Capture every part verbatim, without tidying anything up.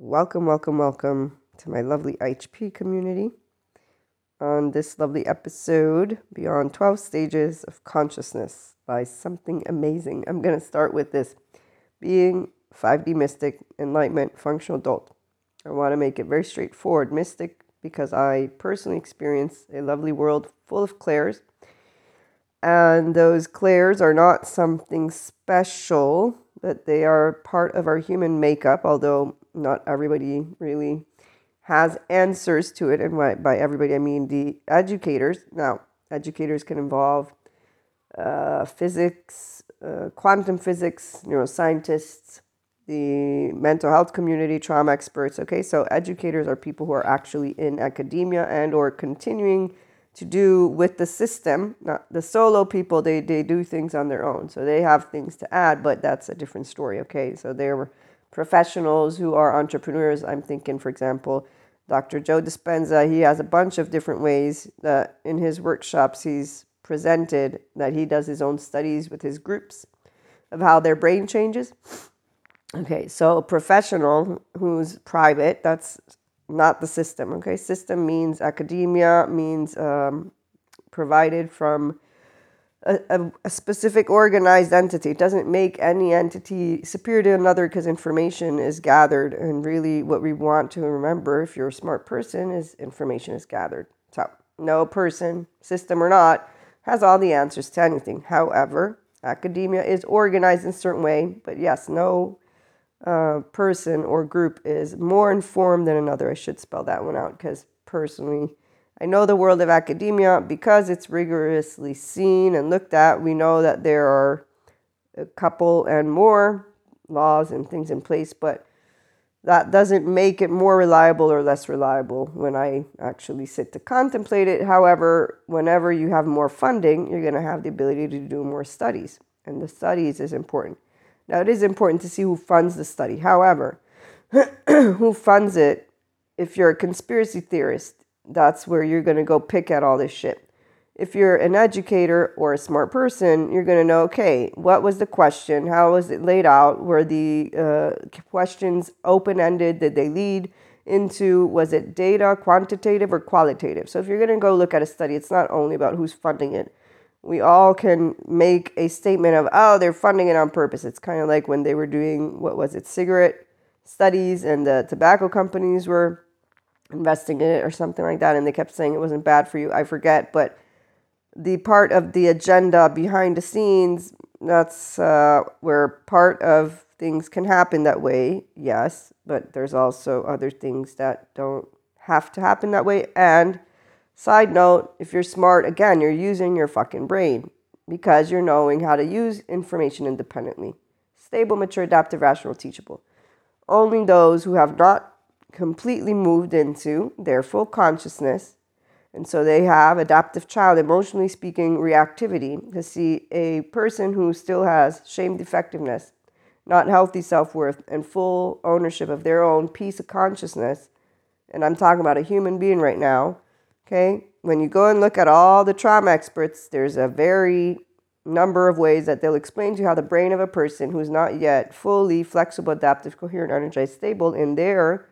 Welcome, welcome, welcome to my lovely I H P community. On this lovely episode, Beyond twelve Stages of Consciousness by Something Amazing. I'm going to start with this. Being five D mystic, enlightenment, functional adult. I want to make it very straightforward. Mystic, because I personally experienced a lovely world full of clairs. And those clairs are not something special, but they are part of our human makeup, although not everybody really has answers to it. And by everybody, I mean the educators. Now, educators can involve uh, physics, uh, quantum physics, neuroscientists, the mental health community, trauma experts. Okay, so educators are people who are actually in academia and or continuing to do with the system. Not the solo people, they, they do things on their own. So they have things to add, but that's a different story, okay? So there were professionals who are entrepreneurs. I'm thinking, for example, Doctor Joe Dispenza. He has a bunch of different ways that in his workshops he's presented that he does his own studies with his groups of how their brain changes. Okay, so a professional who's private, that's not the system, okay? System means academia, means um, provided from a, a, a specific organized entity. It doesn't make any entity superior to another because information is gathered. And really what we want to remember, if you're a smart person, is information is gathered. So no person, system or not, has all the answers to anything. However, academia is organized in a certain way, but yes, no Uh, person or group is more informed than another. I should spell that one out because personally, I know the world of academia because it's rigorously seen and looked at. We know that there are a couple and more laws and things in place, but that doesn't make it more reliable or less reliable when I actually sit to contemplate it. However, whenever you have more funding, you're going to have the ability to do more studies, and the studies is important. Now, it is important to see who funds the study. However, who funds it, if you're a conspiracy theorist, that's where you're going to go pick at all this shit. If you're an educator or a smart person, you're going to know, okay, what was the question? How was it laid out? Were the uh, questions open-ended? Did they lead into, was it data, quantitative or qualitative? So if you're going to go look at a study, it's not only about who's funding it. We all can make a statement of, oh, they're funding it on purpose. It's kind of like when they were doing, what was it, cigarette studies, and the tobacco companies were investing in it or something like that, and they kept saying it wasn't bad for you. I forget, but the part of the agenda behind the scenes, that's uh, where part of things can happen that way, yes, but there's also other things that don't have to happen that way. And side note, if you're smart, again, you're using your fucking brain because you're knowing how to use information independently. Stable, mature, adaptive, rational, teachable. Only those who have not completely moved into their full consciousness, and so they have adaptive child, emotionally speaking, reactivity, to see a person who still has shame, defectiveness, not healthy self-worth, and full ownership of their own piece of consciousness. And I'm talking about a human being right now. Okay, when you go and look at all the trauma experts, there's a very number of ways that they'll explain to you how the brain of a person who's not yet fully flexible, adaptive, coherent, energized, stable in their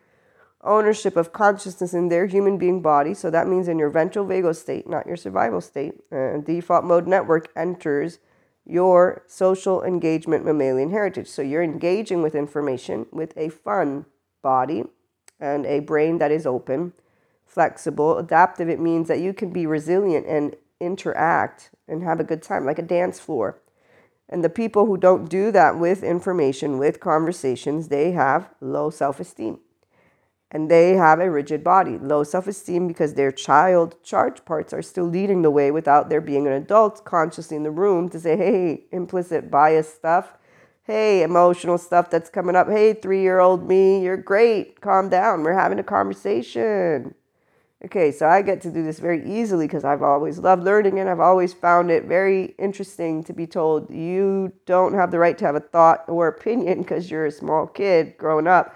ownership of consciousness in their human being body. So that means in your ventral vagal state, not your survival state, uh, default mode network enters your social engagement mammalian heritage. So you're engaging with information with a fun body and a brain that is open. Flexible, adaptive, it means that you can be resilient and interact and have a good time, like a dance floor. And the people who don't do that with information, with conversations, they have low self-esteem. And they have a rigid body, low self-esteem, because their child charge parts are still leading the way without there being an adult consciously in the room to say, hey, implicit bias stuff. Hey, emotional stuff that's coming up. Hey, three-year-old me, you're great. Calm down. We're having a conversation. Okay, so I get to do this very easily because I've always loved learning and I've always found it very interesting to be told you don't have the right to have a thought or opinion because you're a small kid growing up.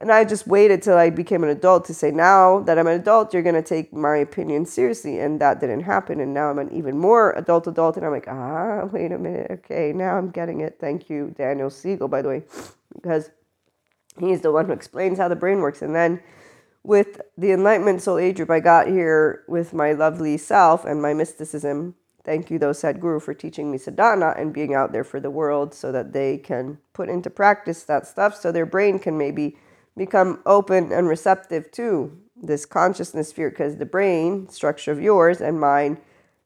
And I just waited till I became an adult to say, now that I'm an adult, you're going to take my opinion seriously. And that didn't happen. And now I'm an even more adult adult. And I'm like, ah, wait a minute. Okay, now I'm getting it. Thank you, Daniel Siegel, by the way, because He's the one who explains how the brain works. And then with the Enlightenment Soul Age Group, I got here with my lovely self and my mysticism. Thank you, though, Sadhguru, for teaching me sadhana and being out there for the world so that they can put into practice that stuff so their brain can maybe become open and receptive to this consciousness sphere, because the brain structure of yours and mine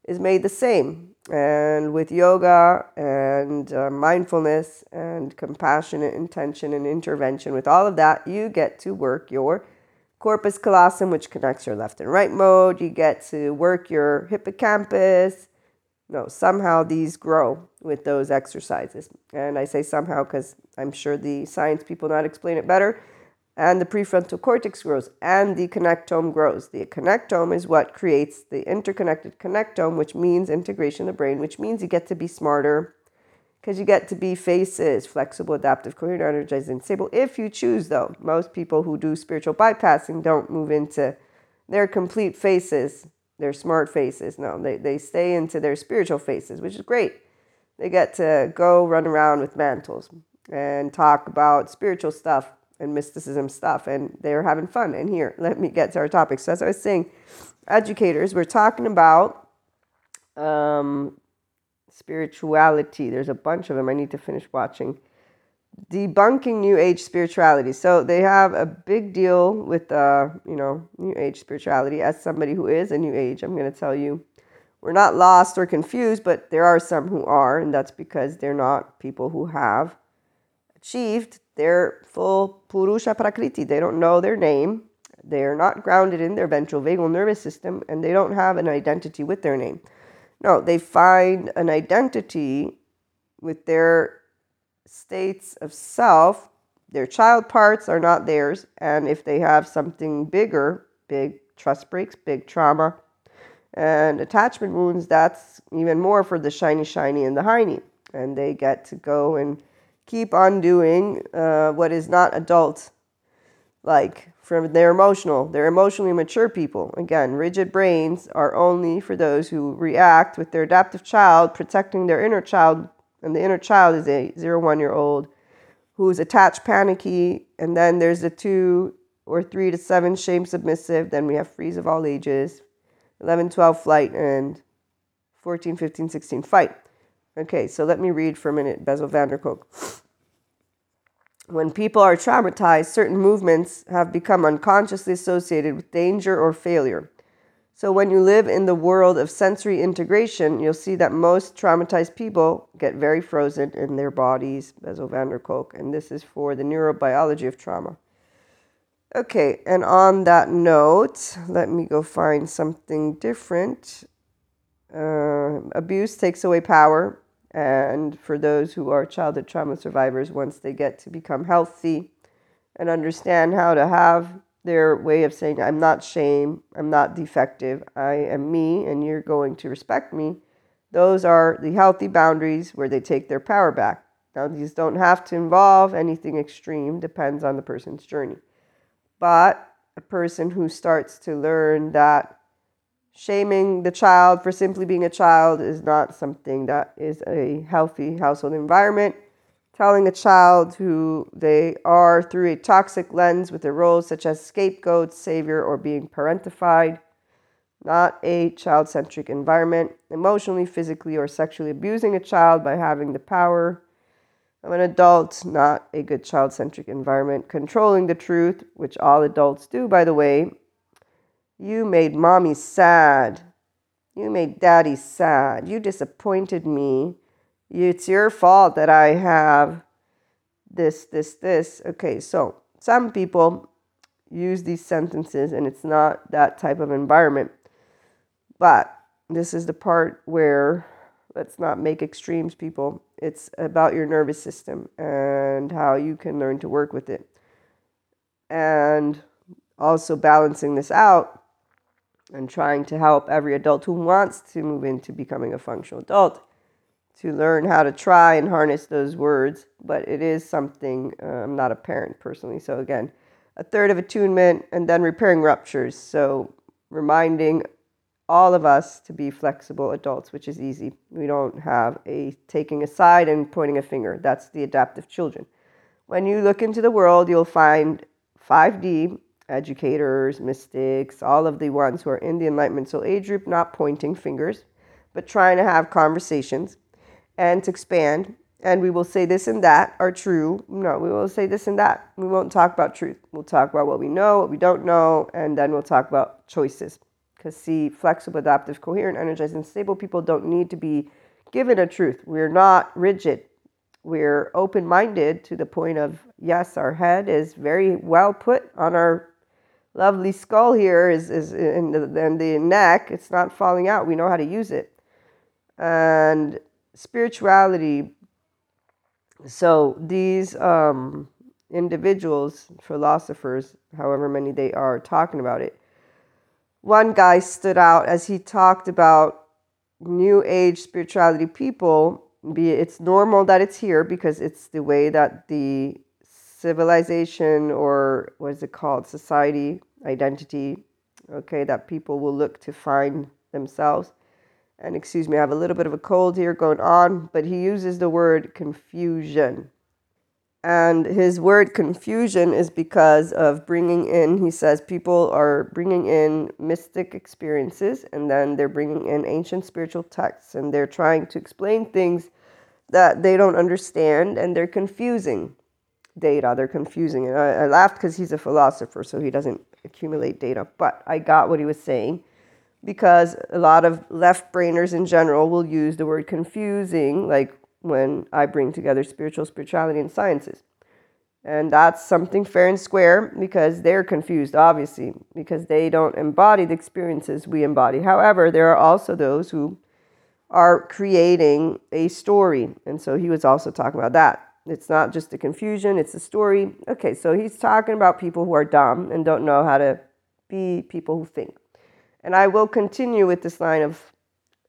is made the same. And with yoga and uh, mindfulness and compassionate intention and intervention, with all of that, you get to work your corpus callosum, which connects your left and right mode. You get to work your hippocampus. No, somehow these grow with those exercises. And I say somehow because I'm sure the science people not explain it better. And the prefrontal cortex grows and the connectome grows. The connectome is what creates the interconnected connectome, which means integration of the brain, which means you get to be smarter because you get to be faces, flexible, adaptive, coherent, energized, and stable. If you choose, though, most people who do spiritual bypassing don't move into their complete faces, their smart faces. No, they, they stay into their spiritual faces, which is great. They get to go run around with mantles and talk about spiritual stuff and mysticism stuff, and they're having fun. And here, let me get to our topic. So as I was saying, educators, we're talking about um, spirituality. There's a bunch of them. I need to finish watching. Debunking New Age spirituality. So they have a big deal with, uh, you know, New Age spirituality. As somebody who is a New Age, I'm going to tell you, we're not lost or confused, but there are some who are, and that's because they're not people who have achieved their full Purusha Prakriti. They don't know their name. They are not grounded in their ventral vagal nervous system, and they don't have an identity with their name. No, they find an identity with their states of self. Their child parts are not theirs, and if they have something bigger, big trust breaks, big trauma, and attachment wounds, that's even more for the shiny, shiny, and the hiney. And they get to go and keep on doing uh, what is not adult, like from their emotional, they're emotionally mature people. Again, rigid brains are only for those who react with their adaptive child, protecting their inner child. And the inner child is a zero, one year old who is attached, panicky. And then there's the two or three to seven, shame, submissive. Then we have freeze of all ages, eleven, twelve flight, and fourteen, fifteen, sixteen fight. Okay, so let me read for a minute, Bessel van der Kolk. When people are traumatized, certain movements have become unconsciously associated with danger or failure. So when you live in the world of sensory integration, you'll see that most traumatized people get very frozen in their bodies, Bessel van der Kolk, and this is for the neurobiology of trauma. Okay, and on that note, let me go find something different. Uh, abuse takes away power. And for those who are childhood trauma survivors, once they get to become healthy and understand how to have their way of saying, I'm not shame, I'm not defective, I am me, and you're going to respect me, those are the healthy boundaries where they take their power back. Now, these don't have to involve anything extreme, depends on the person's journey. But a person who starts to learn that shaming the child for simply being a child is not something that is a healthy household environment. Telling a child who they are through a toxic lens with their roles such as scapegoat, savior, or being parentified. Not a child-centric environment. Emotionally, physically, or sexually abusing a child by having the power of an adult. Not a good child-centric environment. Controlling the truth, which all adults do, by the way. You made mommy sad. You made daddy sad. You disappointed me. It's your fault that I have this, this, this. Okay, so some people use these sentences, and it's not that type of environment. But this is the part where let's not make extremes, people. It's about your nervous system and how you can learn to work with it. And also balancing this out. And trying to help every adult who wants to move into becoming a functional adult to learn how to try and harness those words. But it is something, uh, I'm not a parent personally. So again, a third of attunement and then repairing ruptures. So reminding all of us to be flexible adults, which is easy. We don't have a taking a side and pointing a finger. That's the adaptive children. When you look into the world, you'll find five D educators, mystics, all of the ones who are in the Enlightenment Soul Age group, not pointing fingers, but trying to have conversations and to expand. And we will say this and that are true. No, we will say this and that. We won't talk about truth. We'll talk about what we know, what we don't know, and then we'll talk about choices. Because see, flexible, adaptive, coherent, energized, and stable people don't need to be given a truth. We're not rigid. We're open-minded to the point of, yes, our head is very well put on our lovely skull here is, is in the, in the neck. It's not falling out. We know how to use it. And spirituality. So these um, individuals, philosophers, however many they are, talking about it. One guy stood out as he talked about New Age spirituality people. Be it's normal that it's here because it's the way that the civilization, or what is it called, society, identity, okay, that people will look to find themselves. And excuse me, I have a little bit of a cold here going on, but he uses the word confusion. And his word confusion is because of bringing in, he says, people are bringing in mystic experiences, and then they're bringing in ancient spiritual texts, and they're trying to explain things that they don't understand, and they're confusing data. They're confusing. And I, I laughed because he's a philosopher, so he doesn't accumulate data, but I got what he was saying. Because a lot of left-brainers in general will use the word confusing, like when I bring together spiritual, spirituality, and sciences. And that's something fair and square, because they're confused, obviously, because they don't embody the experiences we embody. However, there are also those who are creating a story. And so he was also talking about that. It's not just the confusion, it's a story. Okay, so he's talking about people who are dumb and don't know how to be people who think. And I will continue with this line of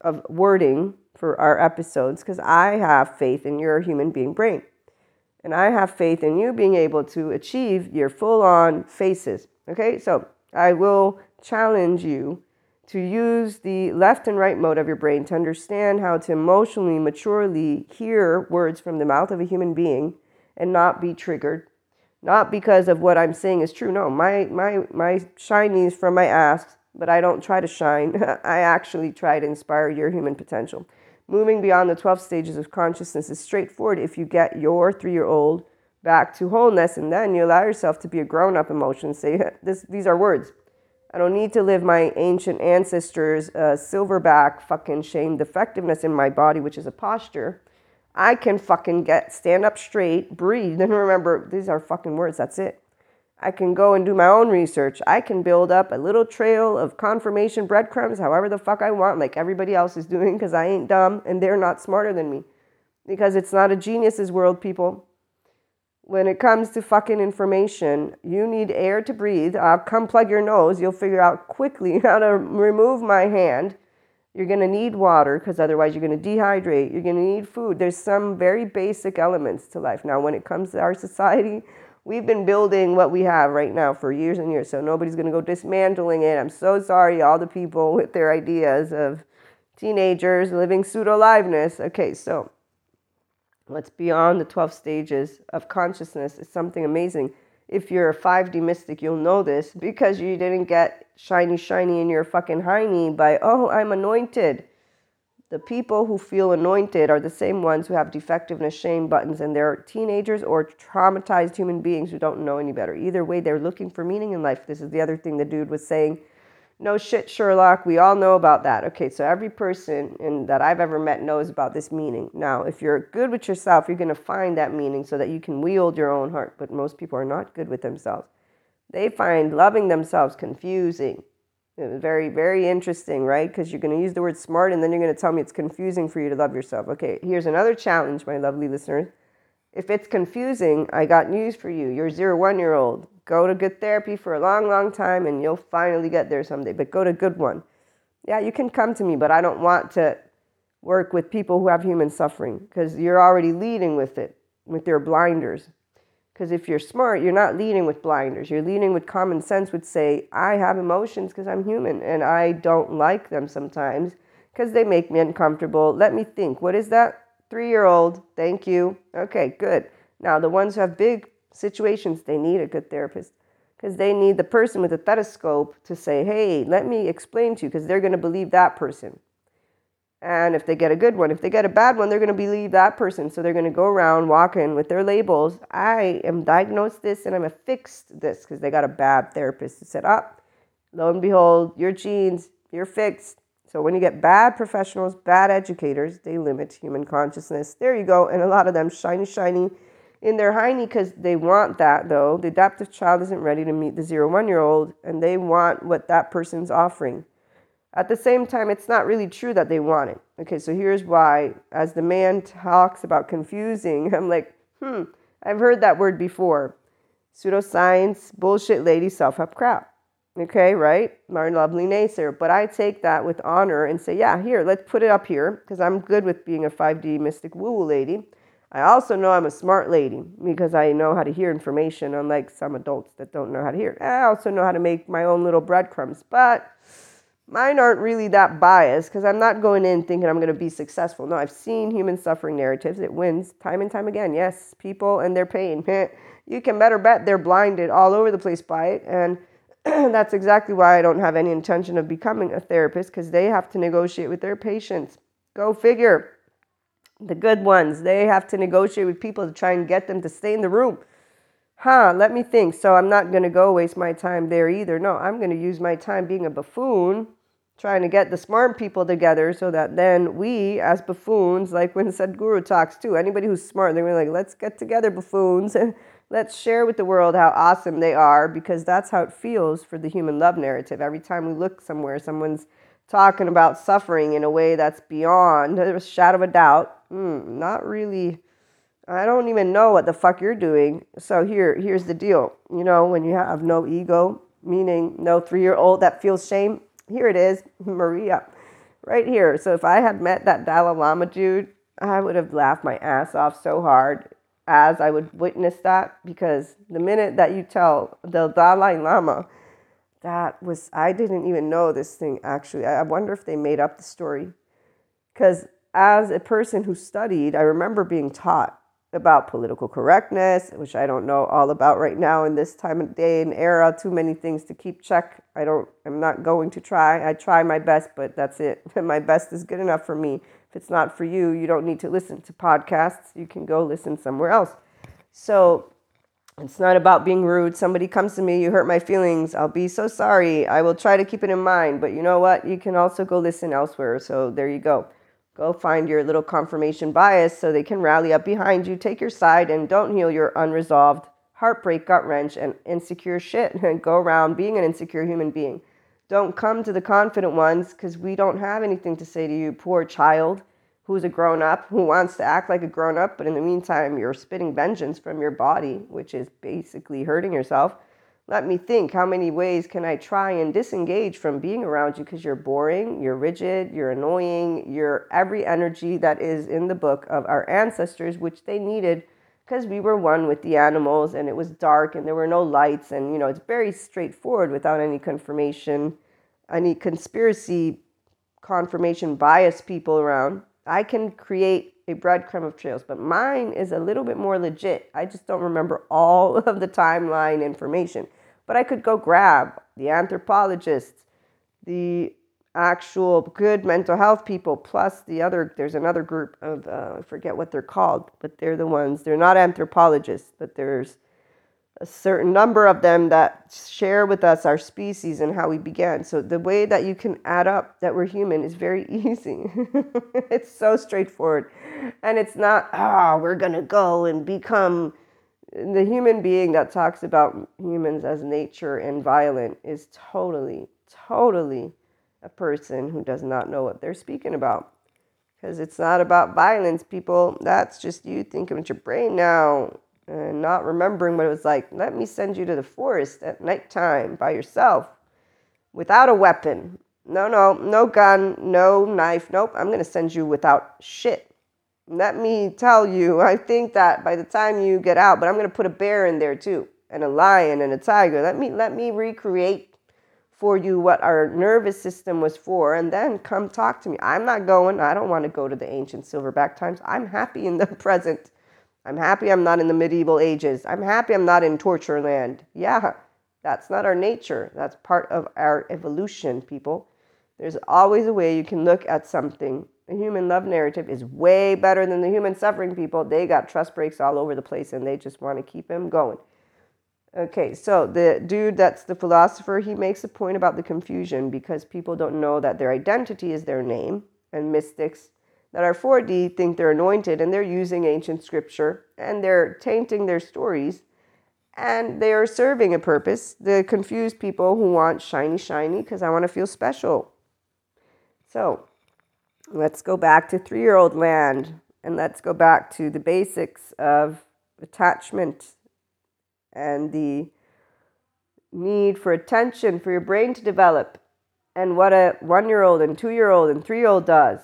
of wording for our episodes, because I have faith in your human being brain. And I have faith in you being able to achieve your full-on faces. Okay, so I will challenge you to use the left and right mode of your brain to understand how to emotionally, maturely hear words from the mouth of a human being and not be triggered. Not because of what I'm saying is true. No, my my my shinies from my ass. But I don't try to shine. I actually try to inspire your human potential. Moving beyond the twelve stages of consciousness is straightforward if you get your three-year-old back to wholeness, and then you allow yourself to be a grown-up emotion. Say, this, these are words. I don't need to live my ancient ancestors' uh, silverback fucking shame defectiveness in my body, which is a posture. I can fucking get, stand up straight, breathe, and remember, these are fucking words, that's it. I can go and do my own research. I can build up a little trail of confirmation breadcrumbs, however the fuck I want, like everybody else is doing, because I ain't dumb and they're not smarter than me. Because it's not a genius's world, people. When it comes to fucking information, you need air to breathe. I'll come plug your nose. You'll figure out quickly how to remove my hand. You're going to need water, because otherwise you're going to dehydrate. You're going to need food. There's some very basic elements to life. Now, when it comes to our society, we've been building what we have right now for years and years, so nobody's going to go dismantling it. I'm so sorry, all the people with their ideas of teenagers living pseudo-aliveness. Okay, so what's beyond the twelve stages of consciousness is something amazing. If you're a five D mystic, you'll know this, because you didn't get shiny, shiny in your fucking hiney by, oh, I'm anointed. The people who feel anointed are the same ones who have defectiveness, shame buttons, and they're teenagers or traumatized human beings who don't know any better. Either way, they're looking for meaning in life. This is the other thing the dude was saying. No shit, Sherlock. We all know about that. Okay, so every person in, that I've ever met knows about this meaning. Now, if you're good with yourself, you're going to find that meaning so that you can wield your own heart. But most people are not good with themselves. They find loving themselves confusing. Very, very interesting, right? Because you're going to use the word smart, and then you're going to tell me it's confusing for you to love yourself. Okay, here's another challenge, my lovely listeners. If it's confusing, I got news for you. You're a zero, one-year-old. Go to good therapy for a long, long time, and you'll finally get there someday. But go to good one. Yeah, you can come to me, but I don't want to work with people who have human suffering, because you're already leading with it, with their blinders. Because if you're smart, you're not leading with blinders. You're leading with common sense, would say, I have emotions because I'm human and I don't like them sometimes because they make me uncomfortable. Let me think. What is that? Three-year-old. Thank you. Okay, good. Now, the ones who have big situations, they need a good therapist, because they need the person with the telescope to say, hey, let me explain to you, because they're going to believe that person. And if they get a good one, if they get a bad one, they're going to believe that person. So they're going to go around walking with their labels. I am diagnosed this and I'm a fixed this, because they got a bad therapist to set up. Lo and behold, your genes, you're fixed. So when you get bad professionals, bad educators, they limit human consciousness. There you go. And a lot of them shiny, shiny in their hiney, because they want that, though. The adaptive child isn't ready to meet the zero one-year-old, and they want what that person's offering. At the same time, it's not really true that they want it. Okay, so here's why. As the man talks about confusing, I'm like, hmm, I've heard that word before. Pseudoscience, bullshit lady, self-help crap. Okay, right? My lovely naysayer. But I take that with honor and say, yeah, here, let's put it up here, because I'm good with being a five D mystic woo-woo lady. I also know I'm a smart lady, because I know how to hear information, unlike some adults that don't know how to hear it. I also know how to make my own little breadcrumbs, but mine aren't really that biased, because I'm not going in thinking I'm going to be successful. No, I've seen human suffering narratives. It wins time and time again. Yes, people and their pain. You can better bet they're blinded all over the place by it. And that's exactly why I don't have any intention of becoming a therapist, because they have to negotiate with their patients. Go figure. The good ones, they have to negotiate with people to try and get them to stay in the room. Huh, let me think. So I'm not going to go waste my time there either. No, I'm going to use my time being a buffoon, trying to get the smart people together, so that then we, as buffoons, like when Sadhguru talks too, anybody who's smart, they're going to be like, let's get together, buffoons, and let's share with the world how awesome they are, because that's how it feels for the human love narrative. Every time we look somewhere, someone's talking about suffering in a way that's beyond a shadow of a doubt. Mm, not really. I don't even know what the fuck you're doing. So here, here's the deal. You know, when you have no ego, meaning no three-year-old that feels shame, here it is, Maria, right here. So if I had met that Dalai Lama dude, I would have laughed my ass off so hard as I would witness that, because the minute that you tell the Dalai Lama that was, I didn't even know this thing, actually. I wonder if they made up the story. Because as a person who studied, I remember being taught about political correctness, which I don't know all about right now in this time of day and era. Too many things to keep check. I don't, I'm not going to try. I try my best, but that's it. My best is good enough for me. If it's not for you, you don't need to listen to podcasts. You can go listen somewhere else. So it's not about being rude. Somebody comes to me, you hurt my feelings, I'll be so sorry. I will try to keep it in mind, but you know what? You can also go listen elsewhere. So there you go. Go find your little confirmation bias so they can rally up behind you, take your side, and don't heal your unresolved heartbreak, gut wrench, and insecure shit. And go around being an insecure human being. Don't come to the confident ones, because we don't have anything to say to you, poor child who's a grown-up, who wants to act like a grown-up, but in the meantime, you're spitting vengeance from your body, which is basically hurting yourself. Let me think, how many ways can I try and disengage from being around you, because you're boring, you're rigid, you're annoying, you're every energy that is in the book of our ancestors, which they needed because we were one with the animals and it was dark and there were no lights. And, you know, it's very straightforward without any confirmation, any conspiracy confirmation bias people around. I can create a breadcrumb of trails, but mine is a little bit more legit. I just don't remember all of the timeline information. But I could go grab the anthropologists, the actual good mental health people, plus the other, there's another group of, uh, I forget what they're called, but they're the ones, they're not anthropologists, but there's a certain number of them that share with us our species and how we began. So the way that you can add up that we're human is very easy. It's so straightforward. And it's not, ah, oh, we're going to go and become the human being that talks about humans as nature and violent is totally, totally a person who does not know what they're speaking about. Because it's not about violence, people. That's just you thinking with your brain now. And not remembering what it was like. Let me send you to the forest at nighttime by yourself without a weapon. No, no, no gun, no knife. Nope, I'm going to send you without shit. Let me tell you, I think that by the time you get out, but I'm going to put a bear in there too, and a lion and a tiger. Let me, let me recreate for you what our nervous system was for, and then come talk to me. I'm not going. I don't want to go to the ancient silverback times. I'm happy in the present. I'm happy I'm not in the medieval ages. I'm happy I'm not in torture land. Yeah, that's not our nature. That's part of our evolution, people. There's always a way you can look at something. The human love narrative is way better than the human suffering, people. They got trust breaks all over the place, and they just want to keep him going. Okay, so the dude that's the philosopher, he makes a point about the confusion because people don't know that their identity is their name, and mystics that are four D think they're anointed, and they're using ancient scripture, and they're tainting their stories, and they are serving a purpose. The confused people who want shiny, shiny, because I want to feel special. So let's go back to three-year-old land, and let's go back to the basics of attachment and the need for attention for your brain to develop, and what a one-year-old and two-year-old and three-year-old does.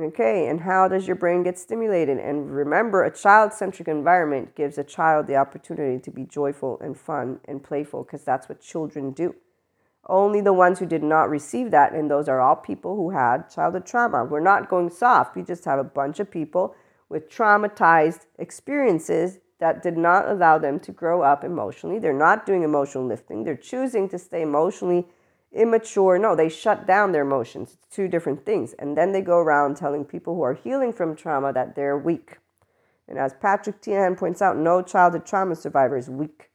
Okay, and how does your brain get stimulated? And remember, a child-centric environment gives a child the opportunity to be joyful and fun and playful, because that's what children do. Only the ones who did not receive that, and those are all people who had childhood trauma. We're not going soft. We just have a bunch of people with traumatized experiences that did not allow them to grow up emotionally. They're not doing emotional lifting. They're choosing to stay emotionally immature. No, they shut down their emotions. It's two different things. And then they go around telling people who are healing from trauma that they're weak. And as Patrick Tiahan points out, no childhood trauma survivor is weak.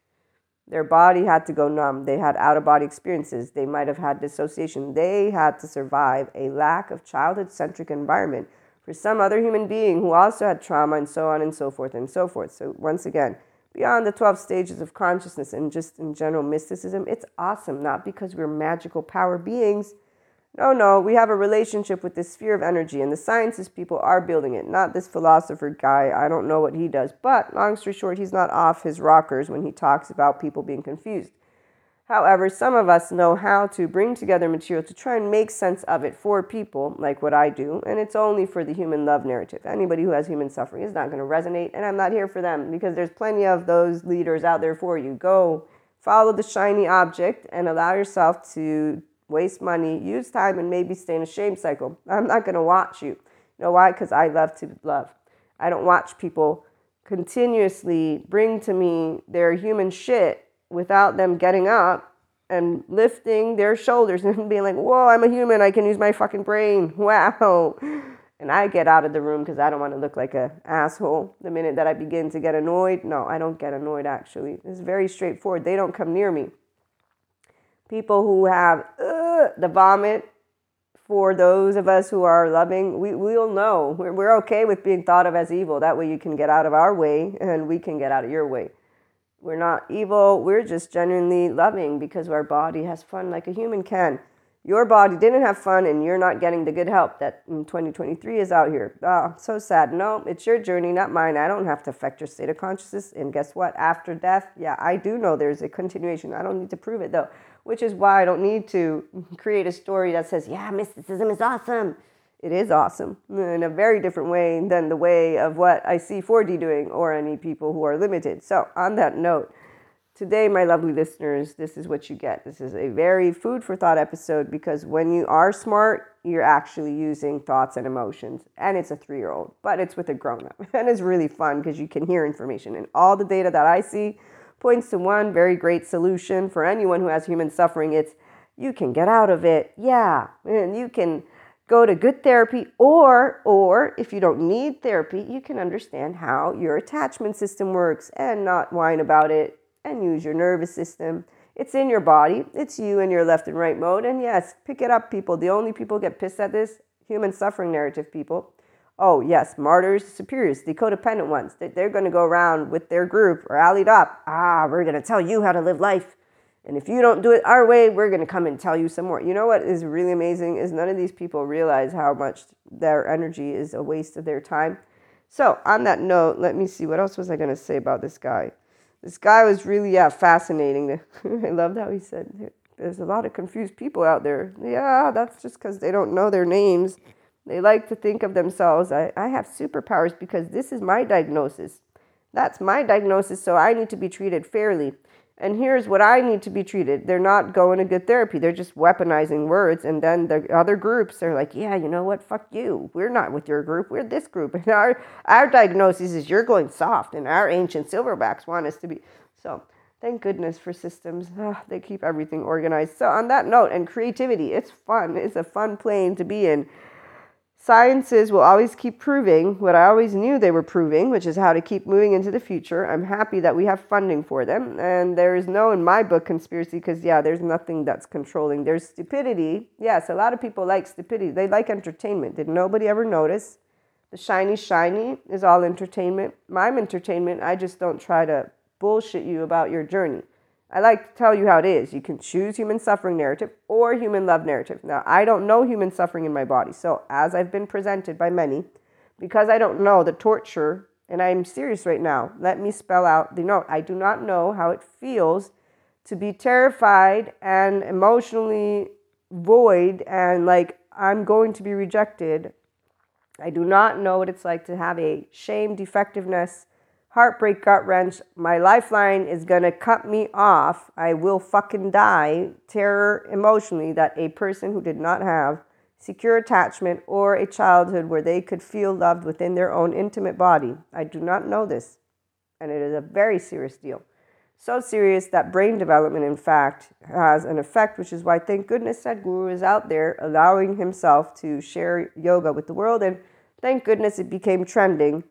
Their body had to go numb. They had out-of-body experiences. They might have had dissociation. They had to survive a lack of childhood-centric environment for some other human being who also had trauma, and so on and so forth and so forth. So once again, beyond the twelve stages of consciousness and just in general mysticism, it's awesome. Not because we're magical power beings. No, no, we have a relationship with this sphere of energy, and the sciences people are building it, not this philosopher guy. I don't know what he does, but long story short, he's not off his rockers when he talks about people being confused. However, some of us know how to bring together material to try and make sense of it for people, like what I do, and it's only for the human love narrative. Anybody who has human suffering is not going to resonate, and I'm not here for them, because there's plenty of those leaders out there for you. Go follow the shiny object and allow yourself to waste money, use time, and maybe stay in a shame cycle. I'm not going to watch you. You know why? Because I love to love. I don't watch people continuously bring to me their human shit without them getting up and lifting their shoulders and being like, whoa, I'm a human. I can use my fucking brain. Wow. And I get out of the room because I don't want to look like an asshole the minute that I begin to get annoyed. No, I don't get annoyed, actually. It's very straightforward. They don't come near me. People who have uh, the vomit, for those of us who are loving, we, we'll know. We're, we're okay with being thought of as evil. That way you can get out of our way and we can get out of your way. We're not evil. We're just genuinely loving because our body has fun like a human can. Your body didn't have fun, and you're not getting the good help that in twenty twenty-three is out here. Oh, so sad. No, it's your journey, not mine. I don't have to affect your state of consciousness. And guess what? After death, yeah, I do know there's a continuation. I don't need to prove it, though, which is why I don't need to create a story that says, yeah, mysticism is awesome. It is awesome in a very different way than the way of what I see four D doing or any people who are limited. So on that note, today, my lovely listeners, this is what you get. This is a very food for thought episode, because when you are smart, you're actually using thoughts and emotions. And it's a three-year-old, but it's with a grown-up. And it's really fun because you can hear information. And all the data that I see points to one very great solution for anyone who has human suffering. It's you can get out of it. Yeah, and you can go to good therapy, or, or if you don't need therapy, you can understand how your attachment system works and not whine about it and use your nervous system. It's in your body. It's you in your left and right mode. And yes, pick it up, people. The only people get pissed at this, human suffering narrative people. Oh, yes, martyrs, superiors, the codependent ones. They're going to go around with their group or allied up. Ah, we're going to tell you how to live life. And if you don't do it our way, we're going to come and tell you some more. You know what is really amazing is none of these people realize how much their energy is a waste of their time. So on that note, let me see. What else was I going to say about this guy? This guy was really, yeah, fascinating. I loved how he said, there's a lot of confused people out there. Yeah, that's just because they don't know their names. They like to think of themselves, I, I have superpowers because this is my diagnosis. That's my diagnosis, so I need to be treated fairly. and here's what I need to be treated. They're not going to good therapy. They're just weaponizing words. And then the other groups are like, yeah, you know what? Fuck you. We're not with your group. We're this group. And our, our diagnosis is you're going soft. And our ancient silverbacks want us to be. So thank goodness for systems. Oh, they keep everything organized. So on that note, and creativity, it's fun. It's a fun plane to be in. Sciences will always keep proving what I always knew they were proving, which is how to keep moving into the future. I'm happy that we have funding for them. And there is no, in my book, conspiracy, because, yeah, there's nothing that's controlling. There's stupidity. Yes, a lot of people like stupidity. They like entertainment. Did nobody ever notice? The shiny, shiny is all entertainment. I'm entertainment. I just don't try to bullshit you about your journey. I like to tell you how it is. You can choose human suffering narrative or human love narrative. Now, I don't know human suffering in my body. So as I've been presented by many, because I don't know the torture, and I'm serious right now, let me spell out the note. I do not know how it feels to be terrified and emotionally void and like I'm going to be rejected. I do not know what it's like to have a shame, defectiveness, heartbreak, gut wrench, my lifeline is going to cut me off, I will fucking die, terror emotionally that a person who did not have secure attachment or a childhood where they could feel loved within their own intimate body. I do not know this, and it is a very serious deal. So serious that brain development, in fact, has an effect, which is why, thank goodness, Sadhguru is out there allowing himself to share yoga with the world, and thank goodness it became trending.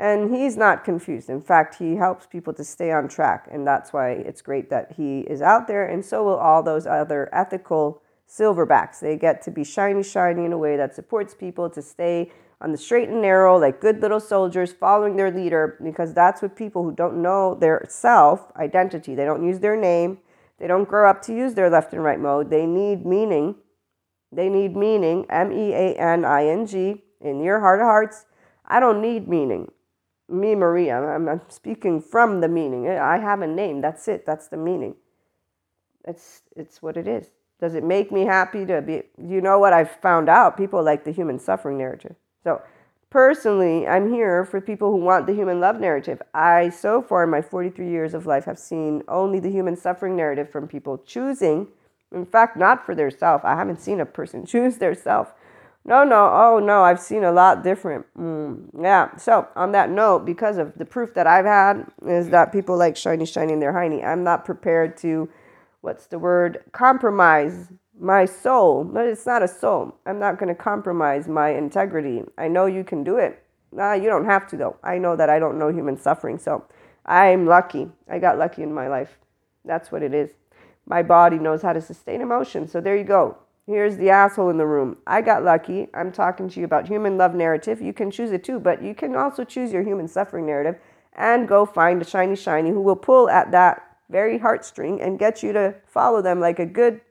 And he's not confused. In fact, he helps people to stay on track. And that's why it's great that he is out there. And so will all those other ethical silverbacks. They get to be shiny, shiny in a way that supports people to stay on the straight and narrow, like good little soldiers following their leader, because that's what people who don't know their self identity, they don't use their name, they don't grow up to use their left and right mode. They need meaning. They need meaning, M E A N I N G, in your heart of hearts. I don't need meaning. Me, Maria, I'm, I'm speaking from the meaning. I have a name. That's it. That's the meaning. It's it's what it is. Does it make me happy to be? You know what I've found out? People like the human suffering narrative. So personally, I'm here for people who want the human love narrative. I, so far in my forty-three years of life, have seen only the human suffering narrative from people choosing, in fact, not for their self. I haven't seen a person choose their self. No, no, oh no, I've seen a lot different. Mm, yeah, so on that note, because of the proof that I've had is that people like shiny, shiny in their hiney, I'm not prepared to, what's the word, compromise my soul. But it's not a soul. I'm not going to compromise my integrity. I know you can do it. Nah, you don't have to though. I know that I don't know human suffering, so I'm lucky. I got lucky in my life. That's what it is. My body knows how to sustain emotion, so there you go. Here's the asshole in the room. I got lucky. I'm talking to you about human love narrative. You can choose it too, but you can also choose your human suffering narrative and go find a shiny, shiny who will pull at that very heartstring and get you to follow them like a good,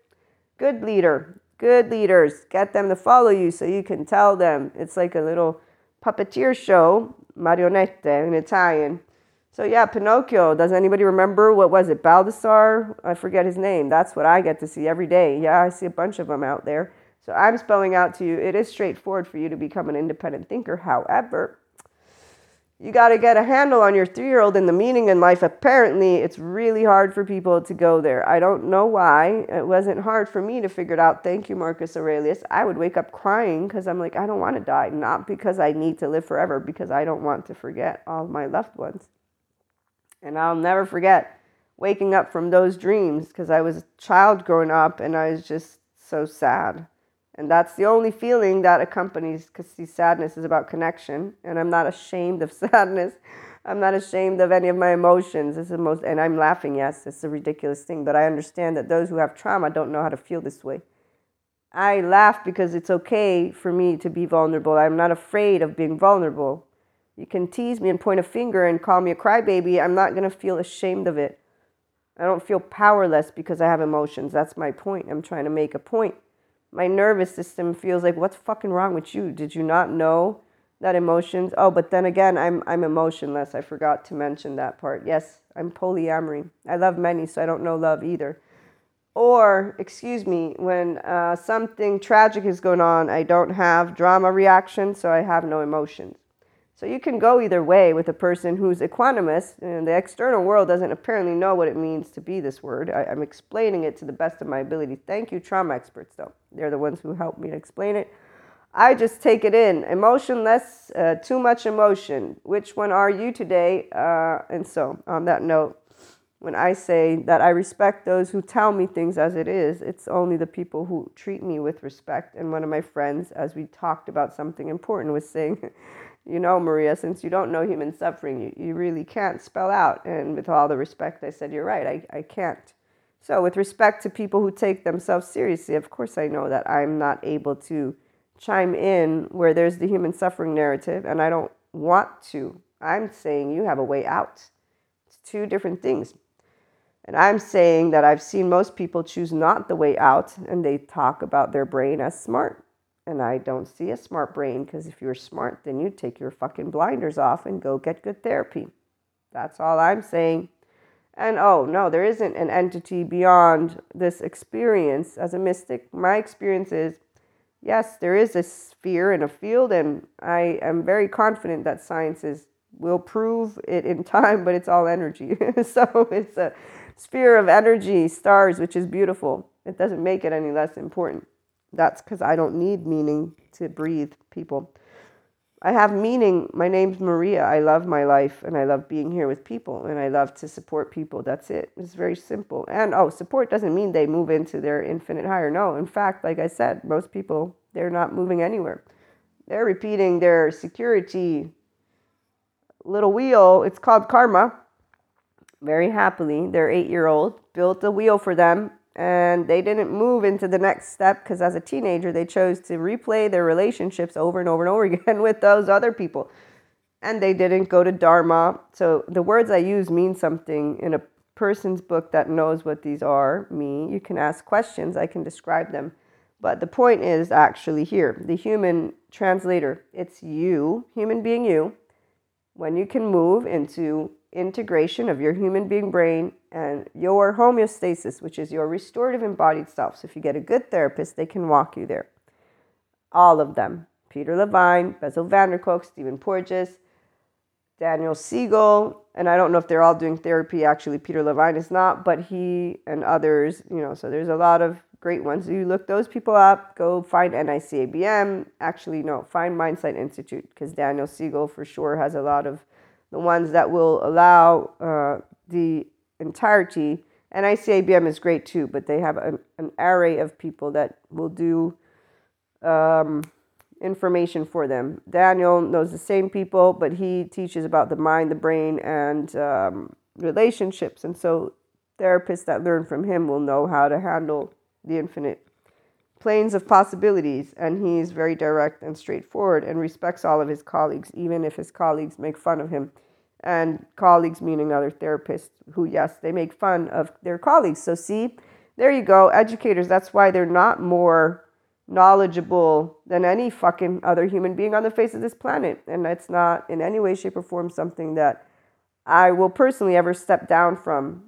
good leader. Good leaders. Get them to follow you so you can tell them. It's like a little puppeteer show, marionette in Italian. So yeah, Pinocchio, does anybody remember, what was it, Baldassare? I forget his name. That's what I get to see every day. Yeah, I see a bunch of them out there. So I'm spelling out to you, it is straightforward for you to become an independent thinker. However, you got to get a handle on your three-year-old and the meaning in life. Apparently, it's really hard for people to go there. I don't know why. It wasn't hard for me to figure it out. Thank you, Marcus Aurelius. I would wake up crying because I'm like, I don't want to die. Not because I need to live forever, because I don't want to forget all my loved ones. And I'll never forget waking up from those dreams because I was a child growing up and I was just so sad. And that's the only feeling that accompanies, because see, sadness is about connection. And I'm not ashamed of sadness. I'm not ashamed of any of my emotions. It's the most, and I'm laughing, yes, it's a ridiculous thing. But I understand that those who have trauma don't know how to feel this way. I laugh because it's okay for me to be vulnerable. I'm not afraid of being vulnerable. You can tease me and point a finger and call me a crybaby. I'm not going to feel ashamed of it. I don't feel powerless because I have emotions. That's my point. I'm trying to make a point. My nervous system feels like, what's fucking wrong with you? Did you not know that emotions? Oh, but then again, I'm I'm emotionless. I forgot to mention that part. Yes, I'm polyamory. I love many, so I don't know love either. Or, excuse me, when uh, something tragic is going on, I don't have drama reaction, so I have no emotions. So you can go either way with a person who's equanimous, and the external world doesn't apparently know what it means to be this word. I, I'm explaining it to the best of my ability. Thank you, trauma experts, though. They're the ones who helped me to explain it. I just take it in. Emotionless, uh, too much emotion. Which one are you today? Uh, and so, on that note, when I say that I respect those who tell me things as it is, it's only the people who treat me with respect. And one of my friends, as we talked about something important, was saying, you know, Maria, since you don't know human suffering, you, you really can't spell out. And with all the respect, I said, you're right, I, I can't. So with respect to people who take themselves seriously, of course I know that I'm not able to chime in where there's the human suffering narrative, and I don't want to. I'm saying you have a way out. It's two different things. And I'm saying that I've seen most people choose not the way out, and they talk about their brain as smart. And I don't see a smart brain, because if you're smart, then you take your fucking blinders off and go get good therapy. That's all I'm saying. And oh, no, there isn't an entity beyond this experience. As a mystic, my experience is, yes, there is a sphere in a field, and I am very confident that science is, will prove it in time, but it's all energy. So it's a sphere of energy, stars, which is beautiful. It doesn't make it any less important. That's because I don't need meaning to breathe, people. I have meaning. My name's Maria. I love my life, and I love being here with people, and I love to support people. That's it. It's very simple. And, oh, support doesn't mean they move into their infinite higher. No, in fact, like I said, most people, they're not moving anywhere. They're repeating their security little wheel. It's called karma. Very happily, their eight-year-old built a wheel for them, and they didn't move into the next step because as a teenager, they chose to replay their relationships over and over and over again with those other people. And they didn't go to Dharma. So the words I use mean something in a person's book that knows what these are, me. You can ask questions, I can describe them. But the point is actually here, the human translator, it's you, human being you, when you can move into integration of your human being brain and your homeostasis, which is your restorative embodied self. So if you get a good therapist, they can walk you there. All of them. Peter Levine, Bessel van der Kolk, Stephen Porges, Daniel Siegel, and I don't know if they're all doing therapy. Actually, Peter Levine is not, but he and others, you know, so there's a lot of great ones. You look those people up, go find N I C A B M. Actually, no, find Mindsight Institute, because Daniel Siegel for sure has a lot of the ones that will allow uh, the entirety. And N I C A B M is great too, but they have an, an array of people that will do um, information for them. Daniel knows the same people, but he teaches about the mind, the brain, and um, relationships. And so therapists that learn from him will know how to handle the infinite planes of possibilities, and he's very direct and straightforward and respects all of his colleagues, even if his colleagues make fun of him. And colleagues meaning other therapists who, yes, they make fun of their colleagues. So see, there you go, educators. That's why they're not more knowledgeable than any fucking other human being on the face of this planet. And that's not in any way, shape, or form something that I will personally ever step down from.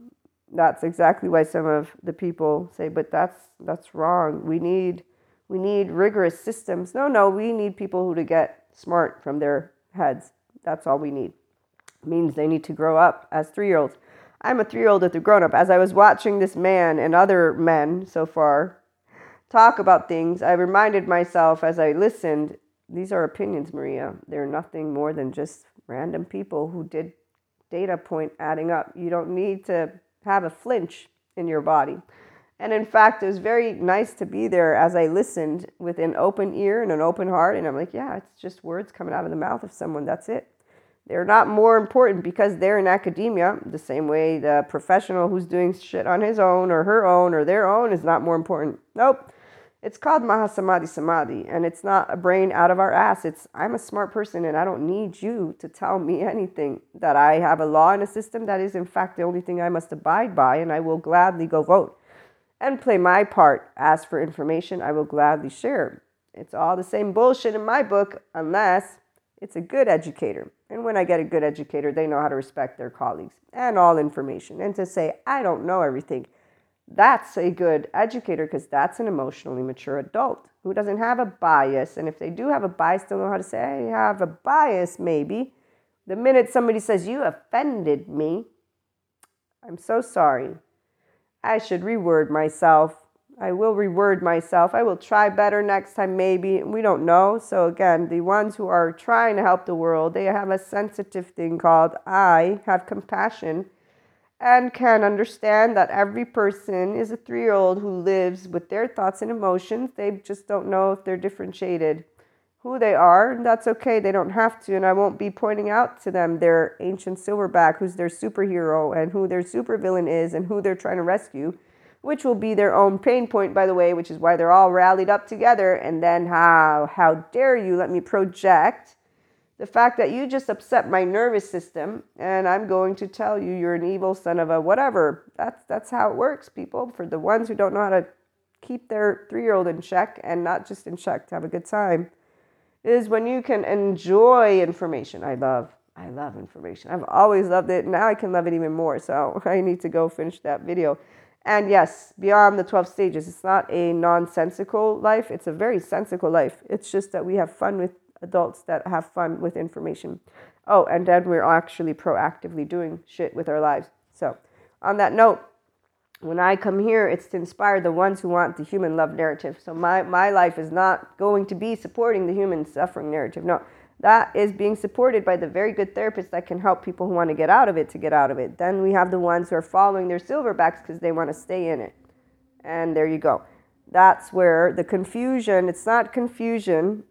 That's exactly why some of the people say, but that's that's wrong. We need we need rigorous systems. No, no, we need people who to get smart from their heads. That's all we need. It means they need to grow up as three-year-olds. I'm a three-year-old with a grown-up. As I was watching this man and other men so far talk about things, I reminded myself as I listened, these are opinions, Maria. They're nothing more than just random people who did data point adding up. You don't need to have a flinch in your body. And in fact, it was very nice to be there as I listened with an open ear and an open heart. And I'm like, yeah, it's just words coming out of the mouth of someone. That's it. They're not more important because they're in academia, the same way the professional who's doing shit on his own or her own or their own is not more important. Nope. It's called Mahasamadhi Samadhi, and it's not a brain out of our ass. It's I'm a smart person, and I don't need you to tell me anything, that I have a law and a system that is, in fact, the only thing I must abide by, and I will gladly go vote and play my part. As for information, I will gladly share. It's all the same bullshit in my book, unless it's a good educator. And when I get a good educator, they know how to respect their colleagues and all information and to say, I don't know everything. that's a good educator, because that's an emotionally mature adult who doesn't have a bias. And if they do have a bias, they'll know how to say, I have a bias, maybe. The minute somebody says, you offended me, I'm so sorry. I should reword myself. I will reword myself. I will try better next time, maybe. We don't know. So again, the ones who are trying to help the world, they have a sensitive thing called I have compassion, and can understand that every person is a three-year-old who lives with their thoughts and emotions. They just don't know if they're differentiated who they are, and that's okay. They don't have to, and I won't be pointing out to them their ancient silverback, who's their superhero, and who their supervillain is, and who they're trying to rescue, which will be their own pain point, by the way, which is why they're all rallied up together. And then how, how dare you let me project the fact that you just upset my nervous system, and I'm going to tell you you're an evil son of a whatever. That's that's how it works, people. For the ones who don't know how to keep their three-year-old in check, and not just in check, to have a good time, is when you can enjoy information. I love, I love information. I've always loved it. Now I can love it even more. So I need to go finish that video. And yes, beyond the twelve stages, it's not a nonsensical life. It's a very sensical life. It's just that we have fun with adults that have fun with information. Oh, and then we're actually proactively doing shit with our lives. So on that note, when I come here, it's to inspire the ones who want the human love narrative. So my, my life is not going to be supporting the human suffering narrative. No, that is being supported by the very good therapists that can help people who want to get out of it to get out of it. Then we have the ones who are following their silverbacks because they want to stay in it. And there you go. That's where the confusion, it's not confusion.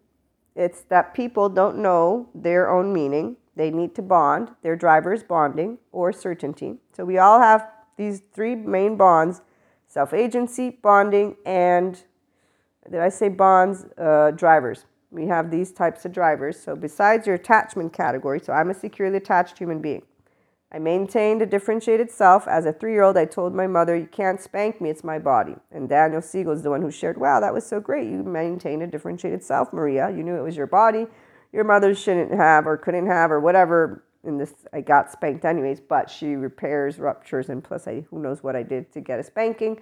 It's that people don't know their own meaning. They need to bond. Their driver is bonding or certainty. So we all have these three main bonds: self-agency, bonding, and, did I say bonds? Uh, drivers. We have these types of drivers. So besides your attachment category, so I'm a securely attached human being. I maintained a differentiated self. As a three-year-old, I told my mother, you can't spank me, it's my body. And Daniel Siegel is the one who shared, wow, that was so great. You maintained a differentiated self, Maria. You knew it was your body. Your mother shouldn't have or couldn't have or whatever. And this, I got spanked anyways, but she repairs, ruptures, and plus I, who knows what I did to get a spanking.